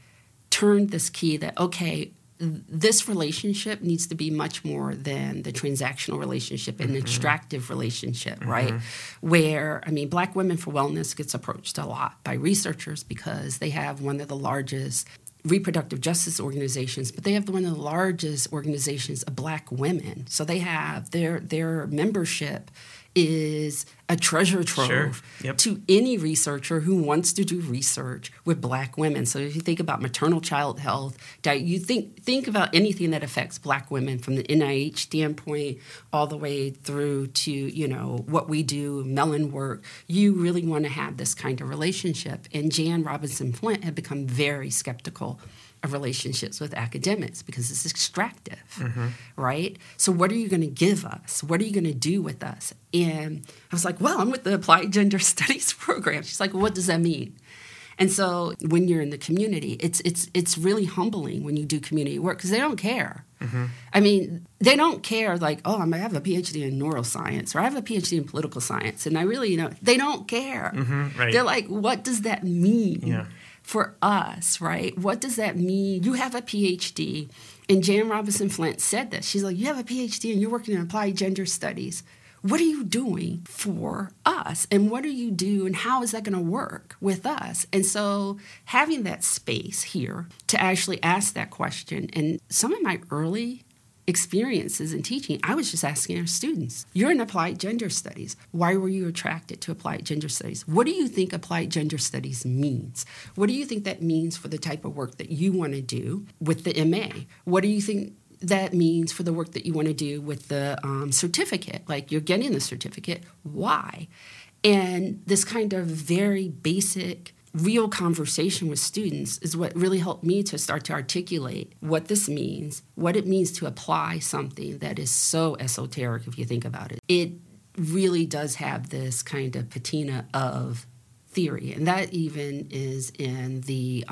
turned this key that, okay, this relationship needs to be much more than the transactional relationship and extractive relationship, right? Where, I mean, Black Women for Wellness gets approached a lot by researchers because they have one of the largest reproductive justice organizations, but they have one of the largest organizations of Black women. So they have their membership is a treasure trove to any researcher who wants to do research with Black women. So if you think about maternal child health, you think about anything that affects Black women from the NIH standpoint all the way through to, you know, what we do, Mellon work. You really want to have this kind of relationship. And Jan Robinson Flint had become very skeptical of relationships with academics because it's extractive, right? So what are you going to give us? What are you going to do with us? And I was like, well, I'm with the Applied Gender Studies program. She's like, well, what does that mean? And so when you're in the community, it's really humbling when you do community work because they don't care. I mean, they don't care like, oh, I have a PhD in neuroscience or I have a PhD in political science. And I really, they don't care. They're like, what does that mean? For us, right? What does that mean? You have a PhD. And Jan Robinson Flint said this. She's like, you have a PhD and you're working in applied gender studies. What are you doing for us? And what do you do? And how is that going to work with us? And so having that space here to actually ask that question. And some of my early experiences in teaching, I was just asking our students, you're in applied gender studies. Why were you attracted to applied gender studies? What do you think applied gender studies means? What do you think that means for the type of work that you want to do with the MA? What do you think that means for the work that you want to do with the certificate? Like you're getting the certificate. Why? And this kind of very basic real conversation with students is what really helped me to start to articulate what this means, what it means to apply something that is so esoteric if you think about it. It really does have this kind of patina of theory, and that even is in the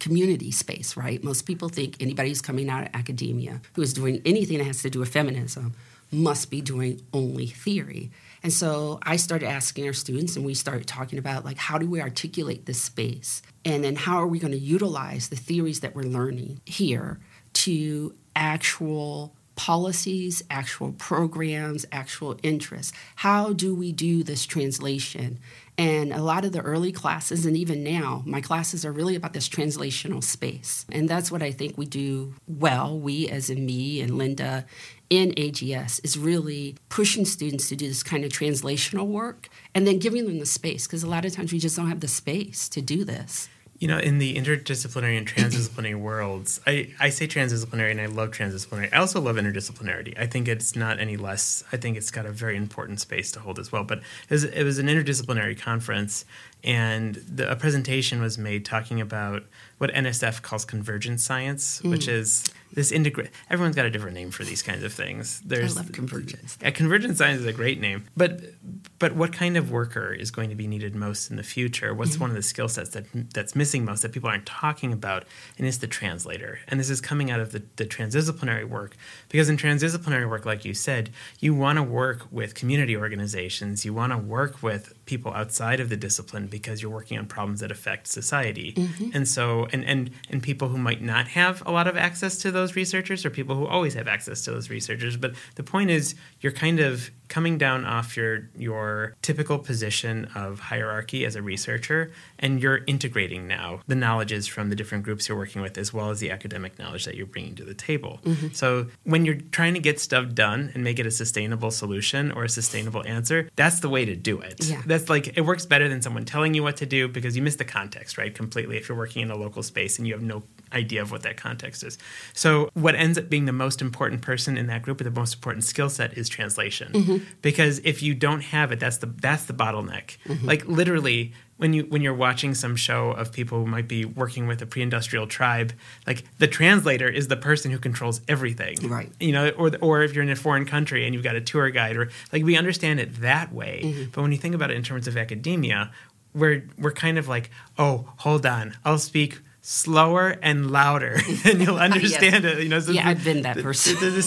community space, right? Most people think anybody who's coming out of academia who is doing anything that has to do with feminism must be doing only theory. And so I started asking our students, and we started talking about, like, how do we articulate this space? And then how are we going to utilize the theories that we're learning here to actual policies, actual programs, actual interests? How do we do this translation? And a lot of the early classes, and even now, my classes are really about this translational space. And that's what I think we do well, we as in me and Linda in AGS, is really pushing students to do this kind of translational work and then giving them the space, because a lot of times we just don't have the space to do this. You know, in the interdisciplinary and transdisciplinary worlds, I say transdisciplinary and I love transdisciplinary. I also love interdisciplinarity. I think it's not any less. I think it's got a very important space to hold as well. But it was an interdisciplinary conference, and a presentation was made talking about what NSF calls convergent science, which is This integrate. Everyone's got a different name for these kinds of things. I love convergence. Convergent science is a great name. But what kind of worker is going to be needed most in the future? What's one of the skill sets that's missing most that people aren't talking about? And it's the translator. And this is coming out of the transdisciplinary work. Because in transdisciplinary work, like you said, you want to work with community organizations. You want to work with people outside of the discipline because you're working on problems that affect society. Mm-hmm. And so, and people who might not have a lot of access to those researchers or people who always have access to those researchers. But the point is you're kind of coming down off your typical position of hierarchy as a researcher, and you're integrating now the knowledges from the different groups you're working with as well as the academic knowledge that you're bringing to the table. Mm-hmm. So when you're trying to get stuff done and make it a sustainable solution or a sustainable answer, that's the way to do it. Yeah. That's like, it works better than someone telling you what to do because you miss the context, right, completely if you're working in a local space and you have no idea of what that context is. So what ends up being the most important person in that group or the most important skill set is translation. Mm-hmm. Because if you don't have it, that's the bottleneck. Mm-hmm. Like literally when you're watching some show of people who might be working with a pre-industrial tribe, like the translator is the person who controls everything. Right. You know, or if you're in a foreign country and you've got a tour guide or like we understand it that way. Mm-hmm. But when you think about it in terms of academia, we're kind of like, oh, hold on, I'll speak slower and louder, and you'll understand yes. it. You know, so yeah, I've been that person. The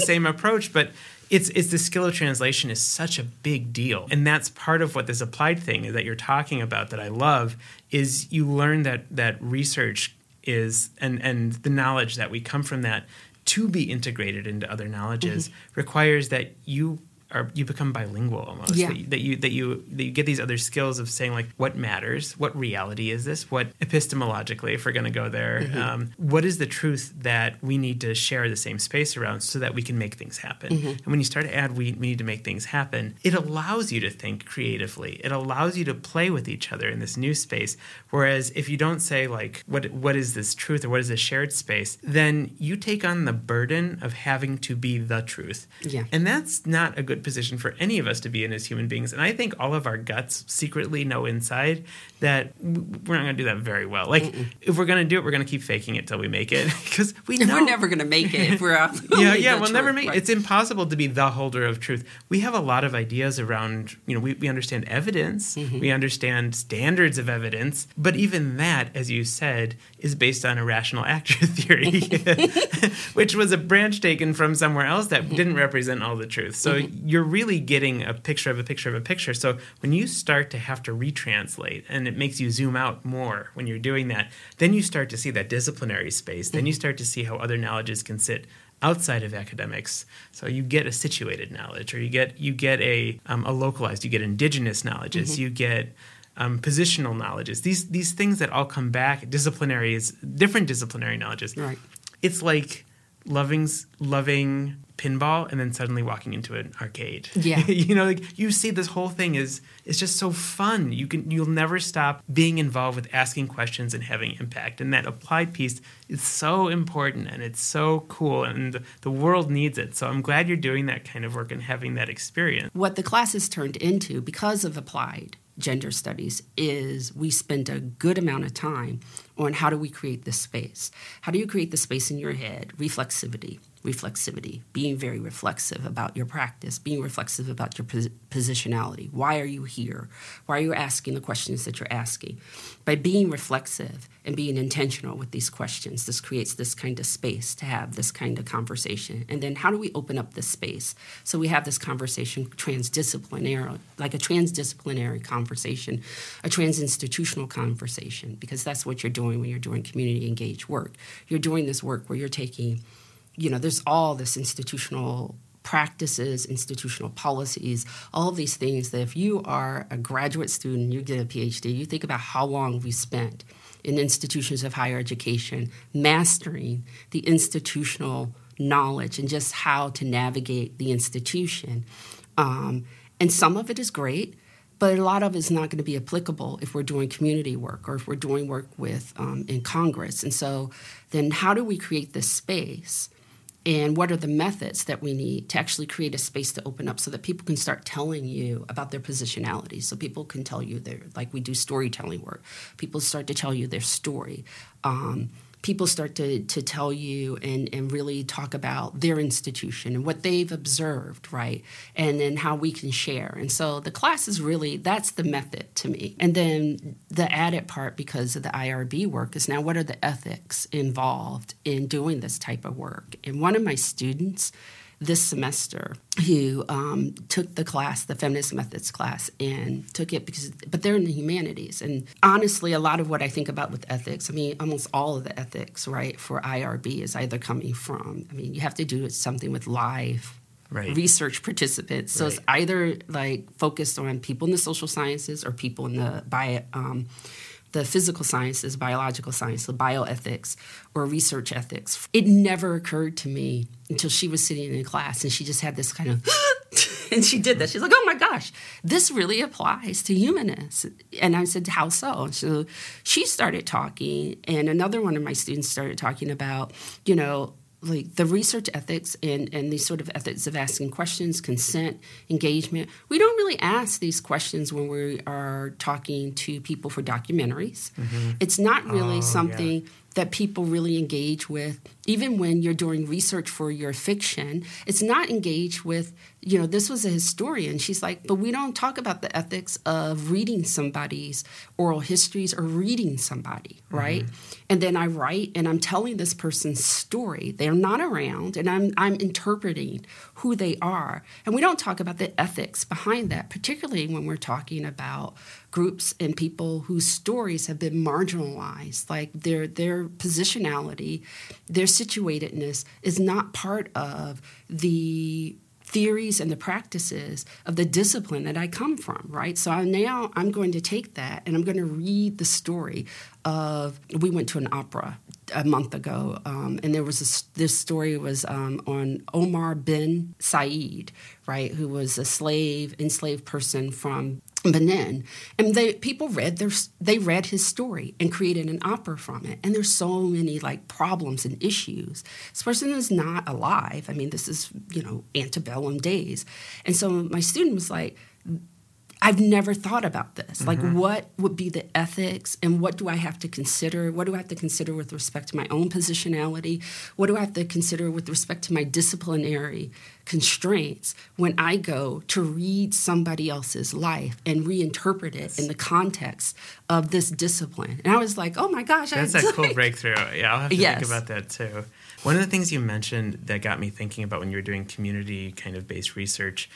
same approach, but it's the skill of translation is such a big deal, and that's part of what this applied thing is that you're talking about that I love is you learn that research is and the knowledge that we come from that to be integrated into other knowledges mm-hmm. requires that you become bilingual almost. Yeah. That you get these other skills of saying like what matters, what reality is this, what epistemologically, if we're going to go there, mm-hmm. What is the truth that we need to share the same space around so that we can make things happen. Mm-hmm. And when you start to add, we need to make things happen. It allows you to think creatively. It allows you to play with each other in this new space. Whereas if you don't say like what is this truth or what is this shared space, then you take on the burden of having to be the truth. Yeah. And that's not a good position for any of us to be in as human beings. And I think all of our guts secretly know inside that we're not going to do that very well. Like, mm-mm. if we're going to do it, we're going to keep faking it till we make it. Because we know. We're never going to make it if we're out. We'll never make it. Right. It's impossible to be the holder of truth. We have a lot of ideas around, you know, we understand evidence. Mm-hmm. We understand standards of evidence. But even that, as you said, is based on irrational actor theory, which was a branch taken from somewhere else that mm-hmm. didn't represent all the truth. So mm-hmm. you're really getting a picture of a picture of a picture. So when you start to have to retranslate, and it makes you zoom out more when you're doing that, then you start to see that disciplinary space. Then you start to see how other knowledges can sit outside of academics. So you get a situated knowledge, or you get a localized, you get indigenous knowledges, mm-hmm. you get positional knowledges. These things that all come back, disciplinary is different disciplinary knowledges. Right. It's like loving pinball and then suddenly walking into an arcade. Yeah. You know, like you see this whole thing is just so fun. You'll never stop being involved with asking questions and having impact. And that applied piece is so important and it's so cool and the world needs it. So I'm glad you're doing that kind of work and having that experience. What the class has turned into because of applied gender studies is we spend a good amount of time on how do we create this space? How do you create the space in your head? Reflexivity, being very reflexive about your practice, being reflexive about your positionality. Why are you here? Why are you asking the questions that you're asking? By being reflexive and being intentional with these questions, this creates this kind of space to have this kind of conversation. And then how do we open up this space? So we have this conversation transdisciplinary, like a transdisciplinary conversation, a transinstitutional conversation, because that's what you're doing when you're doing community engaged work. You're doing this work where you're taking, you know, there's all this institutional practices, institutional policies, all of these things that if you are a graduate student, you get a PhD, you think about how long we spent in institutions of higher education mastering the institutional knowledge and just how to navigate the institution. And some of it is great, but a lot of it is not going to be applicable if we're doing community work or if we're doing work with in Congress. And so then how do we create this space? And what are the methods that we need to actually create a space to open up so that people can start telling you about their positionality? So people can tell you their, like we do storytelling work. People start to tell you their story. people start to tell you and really talk about their institution and what they've observed, right? And then how we can share. And so the class is really, that's the method to me. And then the added part, because of the IRB work, is now what are the ethics involved in doing this type of work? And one of my students this semester who took the class, the feminist methods class, and took it but they're in the humanities. And honestly, a lot of what I think about with ethics, I mean, almost all of the ethics, right, for IRB is either coming from, I mean, you have to do something with live research participants. So it's either like focused on people in the social sciences or people in the physical sciences, biological science, the bioethics, or research ethics. It never occurred to me until she was sitting in class and she just had this kind of, and she did that. She's like, oh my gosh, this really applies to humanists. And I said, how so? And so she started talking, and another one of my students started talking about, you know, like the research ethics and these sort of ethics of asking questions, consent, engagement. We don't really ask these questions when we are talking to people for documentaries. Mm-hmm. It's not really something that people really engage with. Even when you're doing research for your fiction, it's not engaged with, you know, this was a historian. She's like, but we don't talk about the ethics of reading somebody's oral histories or reading somebody, right? Mm-hmm. And then I write and I'm telling this person's story. They're not around and I'm interpreting who they are. And we don't talk about the ethics behind that, particularly when we're talking about groups and people whose stories have been marginalized, like their positionality, their situatedness is not part of the theories and the practices of the discipline that I come from, right? So I'm going to take that and I'm going to read the story of, we went to an opera a month ago, and there was this story was on Omar bin Said, right, who was a enslaved person from Benin, and they read his story and created an opera from it. And there's so many like problems and issues. This person is not alive. I mean, this is, you know, antebellum days. And so my student was like, I've never thought about this. Mm-hmm. Like, what would be the ethics and what do I have to consider? What do I have to consider with respect to my own positionality? What do I have to consider with respect to my disciplinary constraints when I go to read somebody else's life and reinterpret it in the context of this discipline? And I was like, oh my gosh. That's a cool breakthrough. Yeah, I'll have to think about that too. One of the things you mentioned that got me thinking about when you were doing community kind of based research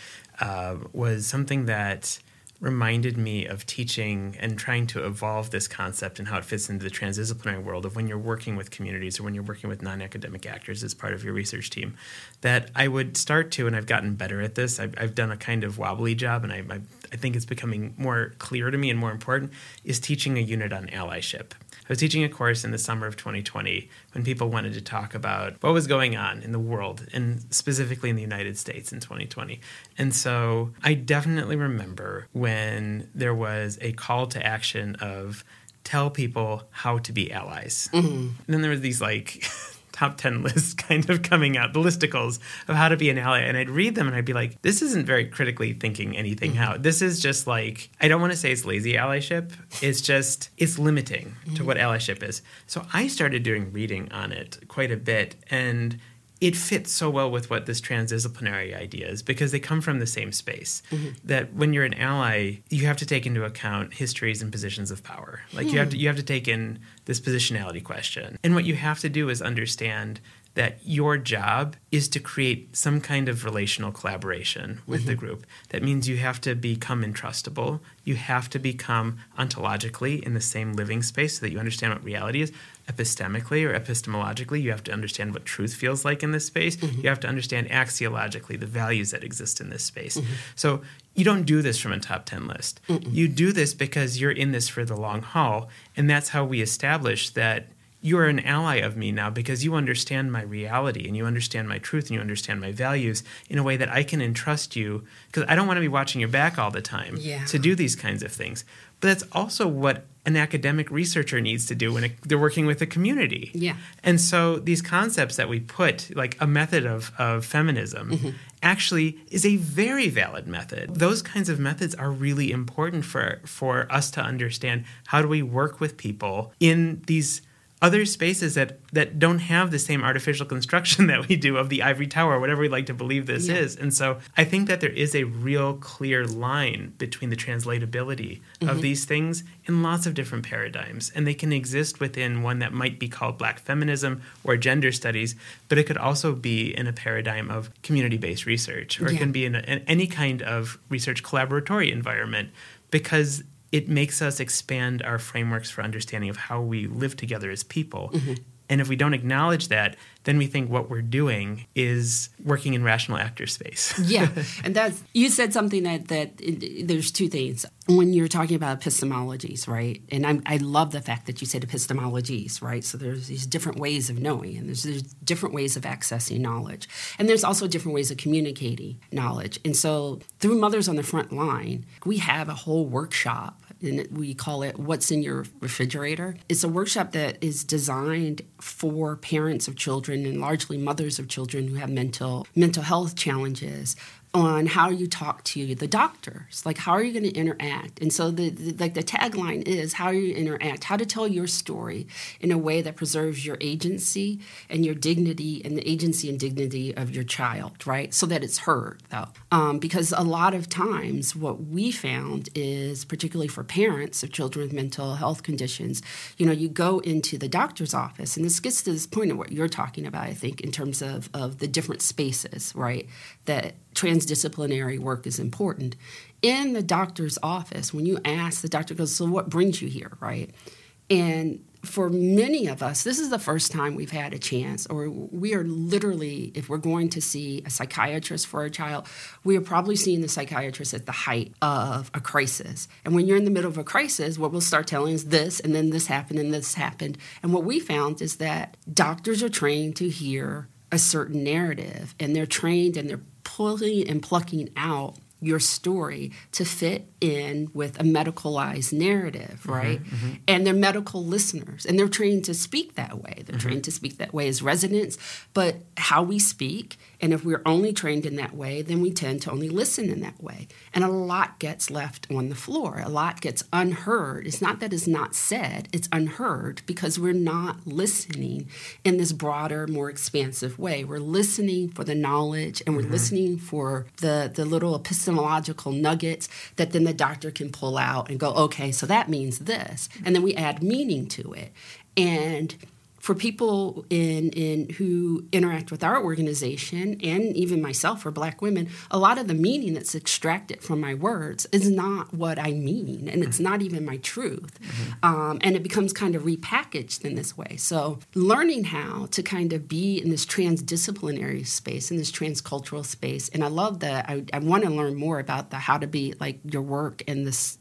was something that reminded me of teaching and trying to evolve this concept and how it fits into the transdisciplinary world of when you're working with communities or when you're working with non-academic actors as part of your research team, that I would start to, and I've gotten better at this, I've done a kind of wobbly job, and I think it's becoming more clear to me and more important, is teaching a unit on allyship. I was teaching a course in the summer of 2020 when people wanted to talk about what was going on in the world, and specifically in the United States in 2020. And so I definitely remember when there was a call to action of tell people how to be allies. Mm-hmm. And then there were these like top 10 lists kind of coming out, the listicles of how to be an ally. And I'd read them and I'd be like, this isn't very critically thinking anything mm-hmm. out. This is just like, I don't want to say it's lazy allyship. It's just, it's limiting mm-hmm. to what allyship is. So I started doing reading on it quite a bit, and it fits so well with what this transdisciplinary idea is because they come from the same space. Mm-hmm. That when you're an ally, you have to take into account histories and positions of power. Like you have to take in this positionality question. And what you have to do is understand that your job is to create some kind of relational collaboration with mm-hmm. the group. That means you have to become entrustable. You have to become ontologically in the same living space so that you understand what reality is. Epistemically or epistemologically, you have to understand what truth feels like in this space. Mm-hmm. You have to understand axiologically the values that exist in this space. Mm-hmm. So you don't do this from a top 10 list. Mm-mm. You do this because you're in this for the long haul, and that's how we establish that you're an ally of me now because you understand my reality and you understand my truth and you understand my values in a way that I can entrust you because I don't want to be watching your back all the time to do these kinds of things. But that's also what an academic researcher needs to do when they're working with a community. Yeah. And so these concepts that we put, like a method of feminism, mm-hmm. actually is a very valid method. Those kinds of methods are really important for us to understand how do we work with people in these other spaces that don't have the same artificial construction that we do of the ivory tower, whatever we like to believe this is. And so I think that there is a real clear line between the translatability of these things in lots of different paradigms. And they can exist within one that might be called Black feminism or gender studies, but it could also be in a paradigm of community-based research, or it can be in any kind of research collaboratory environment, because it makes us expand our frameworks for understanding of how we live together as people. And if we don't acknowledge that, then we think what we're doing is working in rational actor space. And that's, you said something that there's two things. When you're talking about epistemologies, right? And I love the fact that you said epistemologies, right? So there's these different ways of knowing, and there's different ways of accessing knowledge. And there's also different ways of communicating knowledge. And so through Mothers on the Frontline, we have a whole workshop, and we call it What's in Your Refrigerator. It's a workshop that is designed for parents of children and largely mothers of children who have mental health challenges, on how you talk to the doctors, like how are you going to interact? And so the tagline is how you interact, how to tell your story in a way that preserves your agency and your dignity and the agency and dignity of your child, right? So that it's heard, though. Because a lot of times what we found is, particularly for parents of children with mental health conditions, you know, you go into the doctor's office, and this gets to this point of what you're talking about, I think, in terms of the different spaces, right, that transdisciplinary work is important. In the doctor's office, when you ask, the doctor goes, so what brings you here, right? And for many of us, this is the first time we've had a chance, or we are literally, if we're going to see a psychiatrist for a child, we are probably seeing the psychiatrist at the height of a crisis. And when you're in the middle of a crisis, what we'll start telling is this, and then this happened, and this happened. And what we found is that doctors are trained to hear a certain narrative, and they're trained and they're pulling and plucking out your story to fit in with a medicalized narrative, right? And they're medical listeners, and they're trained to speak that way. They're trained to speak that way as residents, but how we speak, and if we're only trained in that way, then we tend to only listen in that way. And a lot gets left on the floor. A lot gets unheard. It's not that it's not said, it's unheard, because we're not listening in this broader, more expansive way. We're listening for the knowledge, and we're listening for the little epistemological nuggets that then the doctor can pull out and go, okay, so that means this. And then we add meaning to it. And for people in who interact with our organization, and even myself for Black women, a lot of the meaning that's extracted from my words is not what I mean, and it's not even my truth. And it becomes kind of repackaged in this way. So learning how to kind of be in this transdisciplinary space, in this transcultural space, and I love that. I want to learn more about the how to be, like, your work in this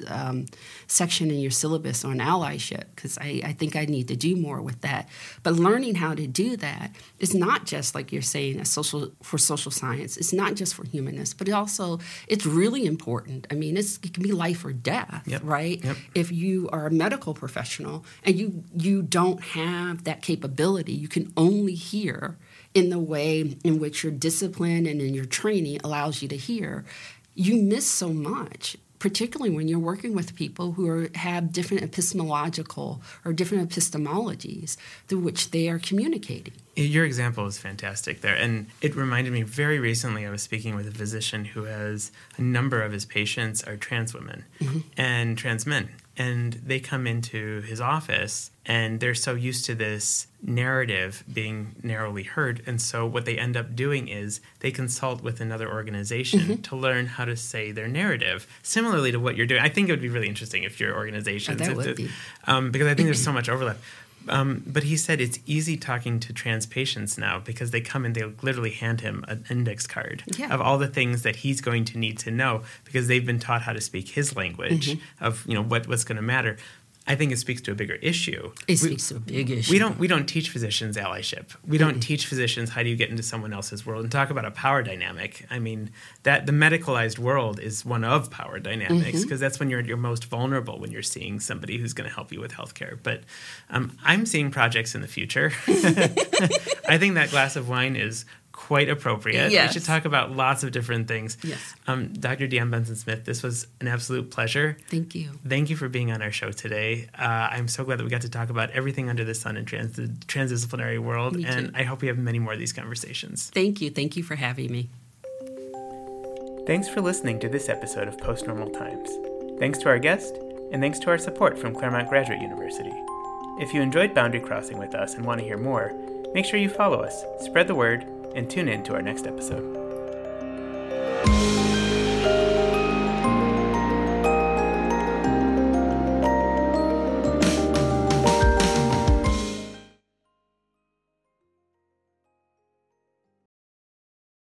section in your syllabus on allyship, because I think I need to do more with that. But learning how to do that is not just, like you're saying, for social science. It's not just for humanists, but it's really important. I mean, it can be life or death, right? If you are a medical professional and you don't have that capability, you can only hear in the way in which your discipline and in your training allows you to hear. You miss so much, particularly when you're working with people who have different epistemological or different epistemologies through which they are communicating. Your example is fantastic there. And it reminded me, very recently I was speaking with a physician who has a number of his patients are trans women and trans men. And they come into his office, and they're so used to this narrative being narrowly heard. And so what they end up doing is they consult with another organization to learn how to say their narrative, similarly to what you're doing. I think it would be really interesting if your organization... because I think there's so much overlap. But he said it's easy talking to trans patients now, because they come and they'll literally hand him an index card of all the things that he's going to need to know, because they've been taught how to speak his language of, you know, what's going to matter. I think it speaks to a bigger issue. It speaks to a big issue. We don't teach physicians allyship. We don't teach physicians how do you get into someone else's world, and talk about a power dynamic. I mean, that the medicalized world is one of power dynamics, because that's when you're most vulnerable, when you're seeing somebody who's going to help you with healthcare. But I'm seeing projects in the future. I think that glass of wine is quite appropriate. Yes. We should talk about lots of different things. Yes. Dr. Dionne Benson-Smith, this was an absolute pleasure. Thank you. Thank you for being on our show today. I'm so glad that we got to talk about everything under the sun in the transdisciplinary world. Me too. And I hope we have many more of these conversations. Thank you. Thank you for having me. Thanks for listening to this episode of Post-Normal Times. Thanks to our guest, and thanks to our support from Claremont Graduate University. If you enjoyed Boundary Crossing with us and want to hear more, make sure you follow us, spread the word, and tune in to our next episode.